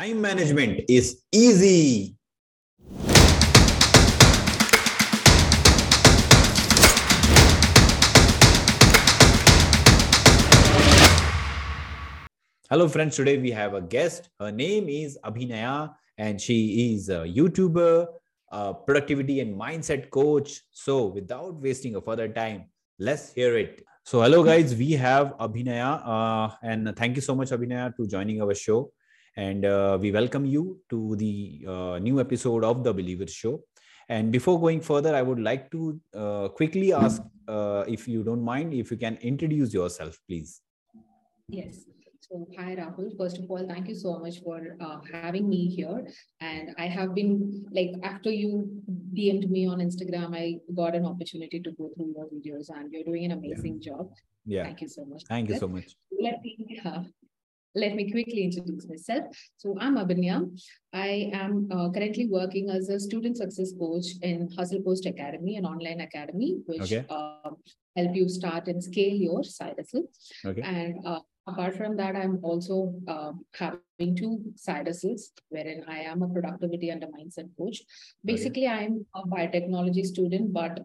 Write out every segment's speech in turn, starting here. Time management is easy. Hello friends, today we have a guest. Her name is Abhinaya and she is a YouTuber, a productivity and mindset coach. So without wasting a further time, let's hear it. So hello guys, we have Abhinaya and thank you so much Abhinaya to joining our show. And we welcome you to the new episode of The Believer Show. And before going further, I would like to quickly ask if you don't mind, if you can introduce yourself, please. Yes. So, hi Rahul. First of all, thank you so much for having me here. And I have been like, after you DM'd me on Instagram, I got an opportunity to go through your videos, and you're doing an amazing job. Yeah. Thank you so much. Thank you so much. Let me quickly introduce myself. So I'm Abhinaya. I am currently working as a student success coach in Hustle Post Academy, an online academy, which help you start and scale your side hustle. Okay. And apart from that, I'm also having two side hustles, wherein I am a productivity and a mindset coach. Basically, okay. I'm a biotechnology student, but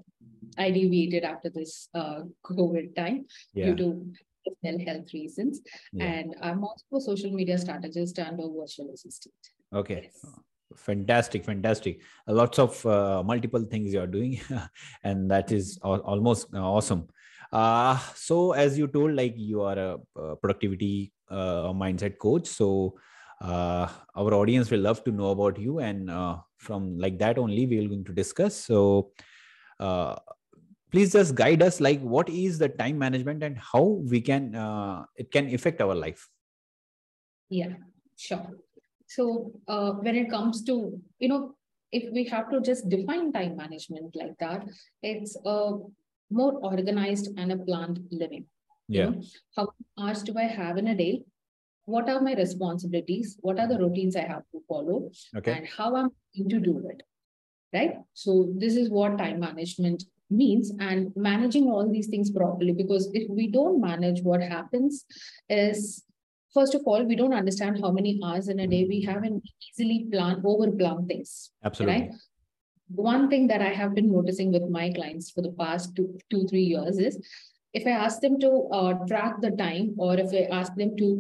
I deviated after this COVID time due to personal health reasons. Yeah. And I'm also a social media strategist and a virtual assistant. Okay. Yes. Fantastic. Lots of multiple things you're doing and that is almost awesome. So as you told, like you are a productivity mindset coach. So our audience will love to know about you. And from like that only, we are going to discuss. So please just guide us, like what is the time management and how we can, it can affect our life. Yeah, sure. So when it comes to, you know, if we have to just define time management like that, it's more organized and a planned living. Yeah. You know, how many hours do I have in a day? What are my responsibilities? What are the routines I have to follow? Okay. And how I'm going to do it, right? So this is what time management means, and managing all these things properly, because if we don't manage, what happens is, first of all, we don't understand how many hours in a day we have and easily over plan things. Absolutely. Right? One thing that I have been noticing with my clients for the past two, 3 years is, if I ask them to track the time, or if I ask them to,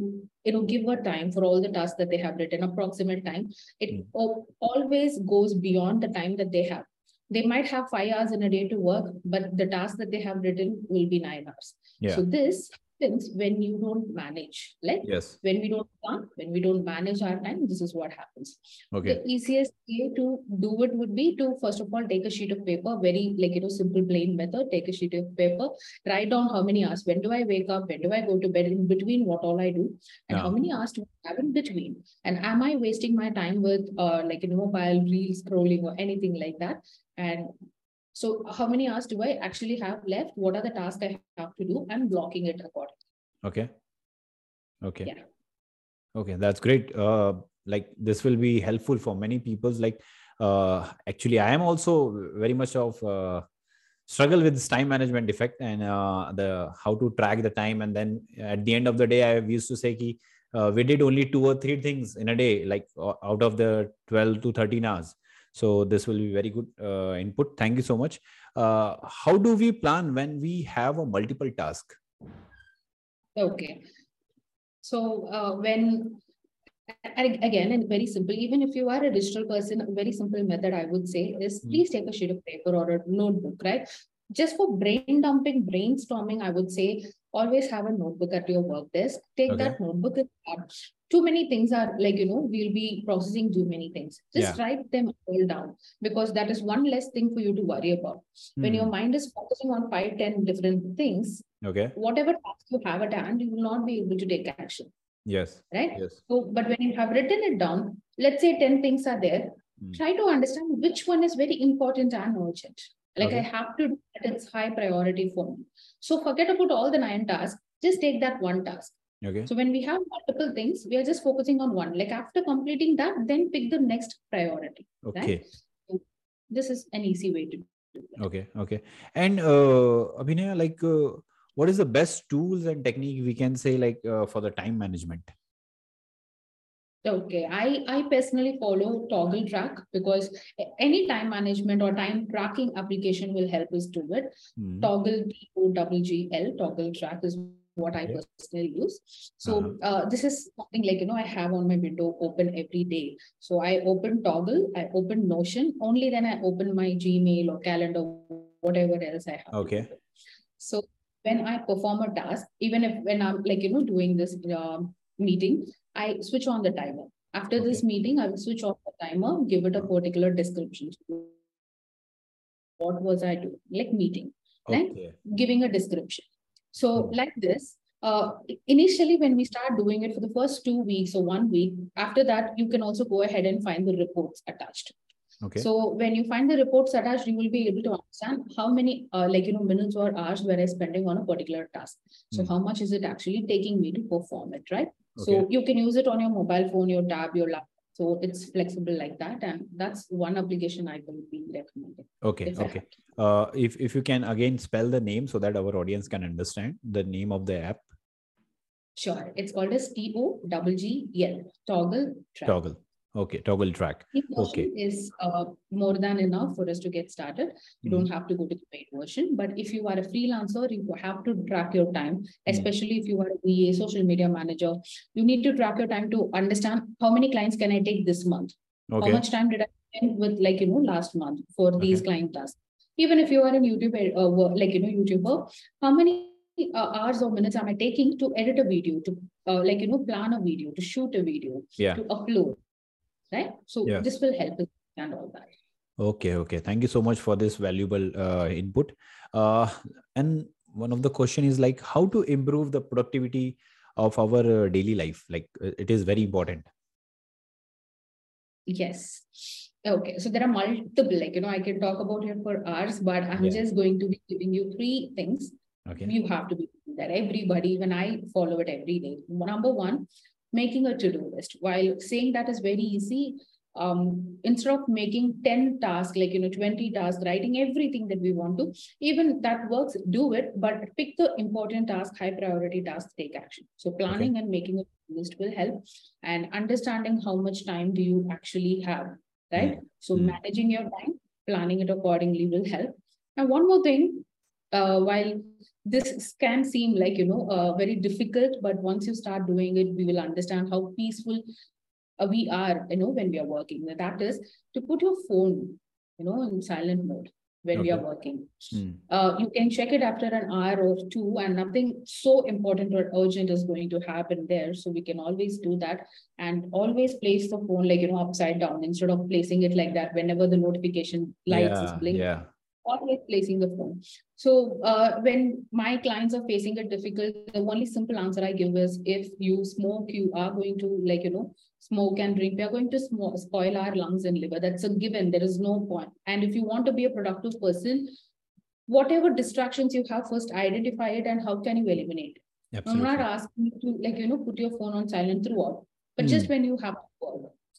you know, give a time for all the tasks that they have written, approximate time, it always goes beyond the time that they have. They might have 5 hours in a day to work, but the task that they have written will be 9 hours. Yeah. So this happens when you don't manage, like when we don't plan, when we don't manage our time, this is what happens. Okay. The easiest way to do it would be to, first of all, take a sheet of paper, very like, you know, simple, plain method, take a sheet of paper, write down how many hours, when do I wake up, when do I go to bed, in between what all I do, and how many hours do I have in between, and am I wasting my time with like, you know, mobile reel scrolling or anything like that, and so how many hours do I actually have left? What are the tasks I have to do? I'm blocking it accordingly. Okay. Yeah. Okay. That's great. Like this will be helpful for many people. Like actually, I am also very much of struggle with this time management defect and the how to track the time. And then at the end of the day, I used to say ki, we did only 2 or 3 things in a day, like out of the 12 to 13 hours. So this will be very good input. Thank you so much. How do we plan when we have a multiple task? Okay. So when, again, and very simple, even if you are a digital person, a very simple method I would say is please take a sheet of paper or a notebook, right? Just for brain dumping, brainstorming, I would say always have a notebook at your work desk. Take that notebook. Too many things are like, you know, we'll be processing too many things. Just write them all down, because that is one less thing for you to worry about. When your mind is focusing on 5-10 different things, whatever task you have at hand, you will not be able to take action. Yes. Right? Yes. So, but when you have written it down, let's say 10 things are there, try to understand which one is very important and urgent. Like I have to do that, it's high priority for me. So forget about all the 9 tasks, just take that one task. Okay. So when we have multiple things, we are just focusing on one. Like after completing that, then pick the next priority. Okay. Right? So this is an easy way to do that. Okay. And Abhinaya, like what is the best tools and technique we can say like for the time management? Okay, I personally follow Toggl Track because any time management or time tracking application will help us do it. Toggl, TOGGL, Toggl Track is what I personally use. So this is something like, you know, I have on my window open every day. So I open Toggl, I open Notion, only then I open my Gmail or calendar, whatever else I have. Okay. So when I perform a task, even if when I'm like, you know, doing this meeting, I switch on the timer. After this meeting, I will switch off the timer, give it a particular description. What was I doing? Like meeting, like giving a description. So like this, initially when we start doing it for the first 2 weeks or 1 week, after that, you can also go ahead and find the reports attached. Okay. So when you find the reports attached, you will be able to understand how many like, you know, minutes or hours were I spending on a particular task. So how much is it actually taking me to perform it, right? So you can use it on your mobile phone, your tab, your laptop. So it's flexible like that. And that's one application I will be recommending. Okay. Okay. If you can again spell the name so that our audience can understand the name of the app. Sure. It's called as TOGGL, Toggl Track. Toggl. Okay. Toggl Track. Okay. Is more than enough for us to get started. You don't have to go to the paid version, but if you are a freelancer, you have to track your time, especially if you are a social media manager, you need to track your time to understand how many clients can I take this month? Okay. How much time did I spend with, like, you know, last month for these client tasks? Even if you are a YouTuber, YouTuber, how many hours or minutes am I taking to edit a video, to plan a video, to shoot a video, to upload? Right. So this will help us understand all that. Okay. Okay. Thank you so much for this valuable input. And one of the question is like how to improve the productivity of our daily life. Like it is very important. Yes. Okay. So there are multiple, I can talk about it for hours, but I'm just going to be giving you three things. Okay. You have to be doing that. Everybody, even I follow it every day. Number one, making a to-do list. While saying that is very easy, instead of making 10 tasks, 20 tasks, writing everything that we want to, even that works, do it, but pick the important task, high priority tasks, take action. So planning and making a list will help, and understanding how much time do you actually have, right? So managing your time, planning it accordingly will help. And one more thing, while this can seem like, very difficult, but once you start doing it, we will understand how peaceful we are, when we are working. That is to put your phone, in silent mode when we are working. You can check it after an hour or two, and nothing so important or urgent is going to happen there. So we can always do that, and always place the phone, upside down instead of placing it like that whenever the notification lights is blinking. Yeah. Always placing the phone. So when my clients are facing a difficult, the only simple answer I give is if you smoke, you are going to smoke and drink. We are going to spoil our lungs and liver. That's a given. There is no point. And if you want to be a productive person, whatever distractions you have, first identify it and how can you eliminate it. Absolutely. I'm not asking you to put your phone on silent throughout, but just when you have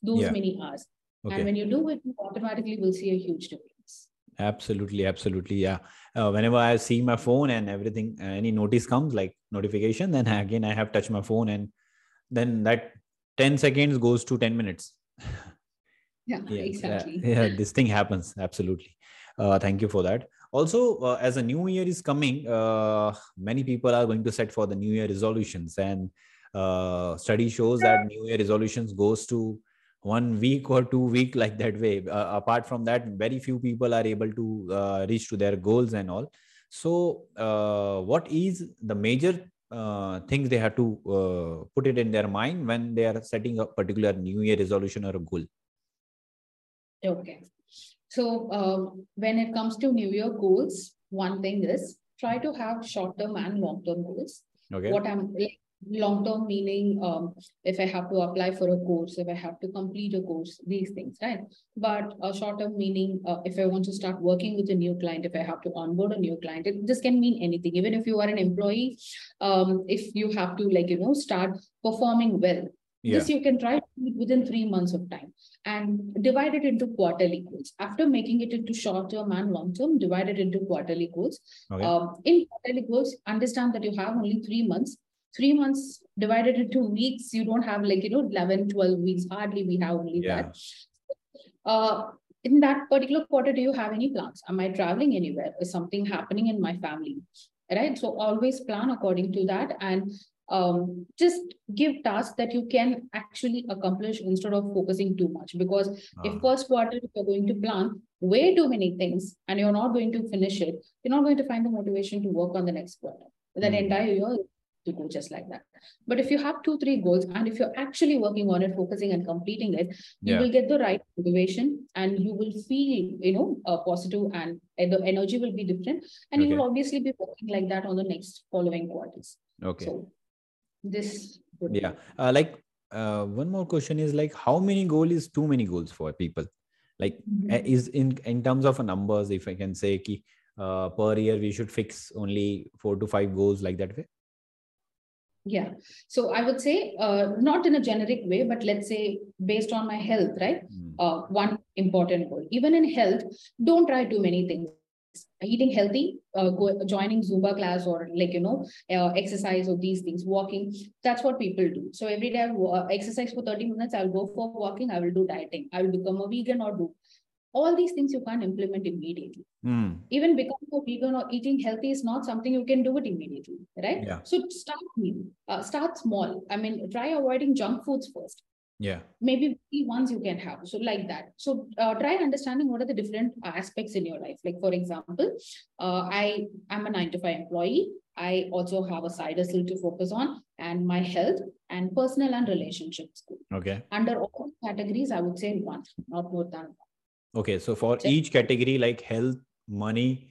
those many hours. Okay. And when you do it, you automatically will see a huge difference. Absolutely. Absolutely. Yeah. Whenever I see my phone and everything, any notice comes like notification, then again, I have touched my phone and then that 10 seconds goes to 10 minutes. Yeah, exactly. This thing happens. Absolutely. Thank you for that. Also, as a new year is coming, many people are going to set for the new year resolutions, and study shows that new year resolutions goes to 1 week or 2 week like that way. Apart from that, very few people are able to reach to their goals and all. So what is the major things they have to put it in their mind when they are setting a particular New Year resolution or a goal? Okay. So when it comes to New Year goals, one thing is try to have short-term and long-term goals. Okay. What I'm long-term meaning, if I have to apply for a course, if I have to complete a course, these things, right? But short-term meaning, if I want to start working with a new client, if I have to onboard a new client, this can mean anything. Even if you are an employee, if you have to start performing well, this you can try within 3 months of time and divide it into quarterly goals. After making it into short-term and long-term, divide it into quarterly goals. Okay. In quarterly goals, understand that you have only 3 months. 3 months divided into weeks, you don't have 11, 12 weeks. Hardly we have only that. In that particular quarter, do you have any plans? Am I traveling anywhere? Is something happening in my family? Right? So always plan according to that, and just give tasks that you can actually accomplish instead of focusing too much. Because if first quarter you're going to plan way too many things and you're not going to finish it, you're not going to find the motivation to work on the next quarter. That entire year to go just like that. But if you have 2-3 goals, and if you're actually working on it, focusing and completing it, you will get the right motivation, and you will feel, positive, and the energy will be different, and you will obviously be working like that on the next following quarters. Okay. So this. One more question is how many goals is too many goals for people? Is in terms of numbers, if I can say, per year we should fix only 4 to 5 goals like that way. Yeah. So I would say not in a generic way, but let's say based on my health, right? One important goal, even in health, don't try too many things. Eating healthy, joining Zumba class, or exercise, or these things, walking. That's what people do. So every day I exercise for 30 minutes. I'll go for walking. I will do dieting. I will become a vegan or do. All these things you can't implement immediately. Even becoming a vegan or eating healthy is not something you can do it immediately, right? So start small. I mean, try avoiding junk foods first. Maybe once you can have. So like that. So try understanding what are the different aspects in your life. Like for example, I am a 9-to-5 employee. I also have a side hustle to focus on, and my health and personal and relationships. Okay. Under all categories, I would say one, not more than one. Okay, so for each category, like health, money,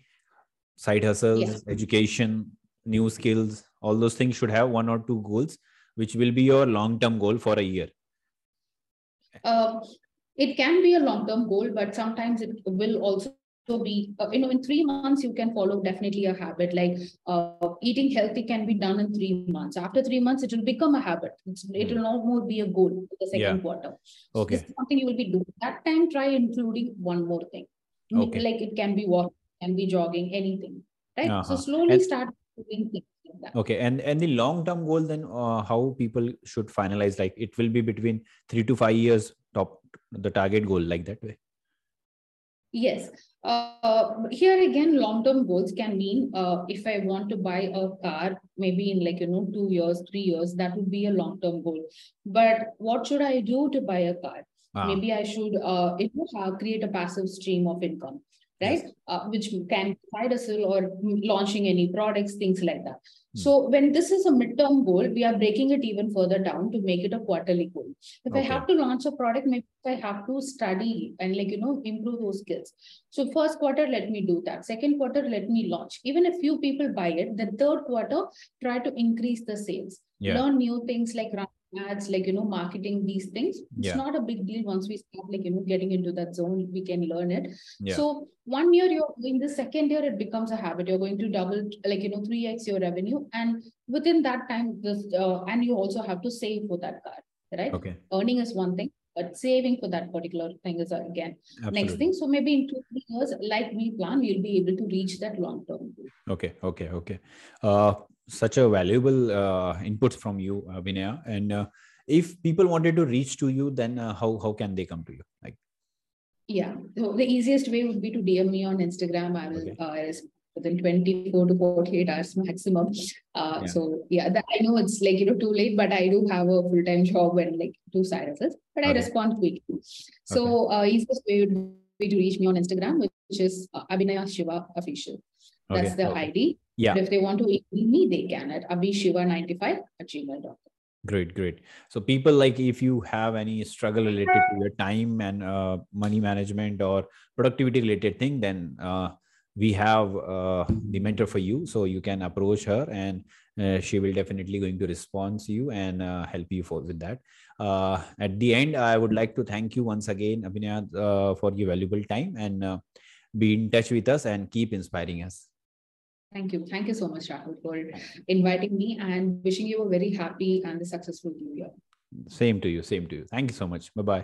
side hustles, education, new skills, all those things should have 1 or 2 goals, which will be your long-term goal for a year. It can be a long-term goal, but sometimes it will also be, in 3 months, you can follow definitely a habit. Like eating healthy can be done in 3 months. After 3 months, it will become a habit. It will not more be a goal in the second quarter. Okay. This is something you will be doing. That time, try including one more thing. Okay. Like it can be walking, can be jogging, anything. Right. So slowly start doing things like that. Okay. And the long-term goal, then how people should finalize, like it will be between 3 to 5 years, top the target goal like that way. Yes. Here again, long-term goals can mean if I want to buy a car, maybe in 2 years, 3 years, that would be a long-term goal. But what should I do to buy a car? Maybe I should create a passive stream of income, right? Which can side hustle or launching any products, things like that. So when this is a midterm goal, we are breaking it even further down to make it a quarterly goal. If I have to launch a product, maybe I have to study and improve those skills. So first quarter, let me do that. Second quarter, let me launch. Even if few people buy it, the third quarter, try to increase the sales. Learn new things like running ads, marketing, these things. It's not a big deal. Once we start getting into that zone, we can learn it. So 1 year, in the second year, it becomes a habit. You're going to double, 3x your revenue. And within that time, and you also have to save for that car, right? Okay. Earning is one thing, but saving for that particular thing is again, next thing. So maybe in 2-3 years, like we plan, we'll be able to reach that long-term goal. Okay. Such a valuable inputs from you, Abhinaya. And if people wanted to reach to you, then how can they come to you? So the easiest way would be to DM me on Instagram. I will within 24 to 48 hours maximum. So I know it's too late, but I do have a full-time job and 2 side hustles, but I respond quickly. So easiest way would be to reach me on Instagram, which is Abhinaya Shiva Official. That's the ID. But if they want to email me, they can at abhishiva95@gmail.com. Great. So people, if you have any struggle related to your time and money management or productivity related thing, then we have the mentor for you. So you can approach her, and she will definitely going to respond to you and help you with that. At the end, I would like to thank you once again, Abhinaya, for your valuable time, and be in touch with us and keep inspiring us. Thank you. Thank you so much, Rahul, for inviting me, and wishing you a very happy and a successful new year. Same to you. Thank you so much. Bye-bye.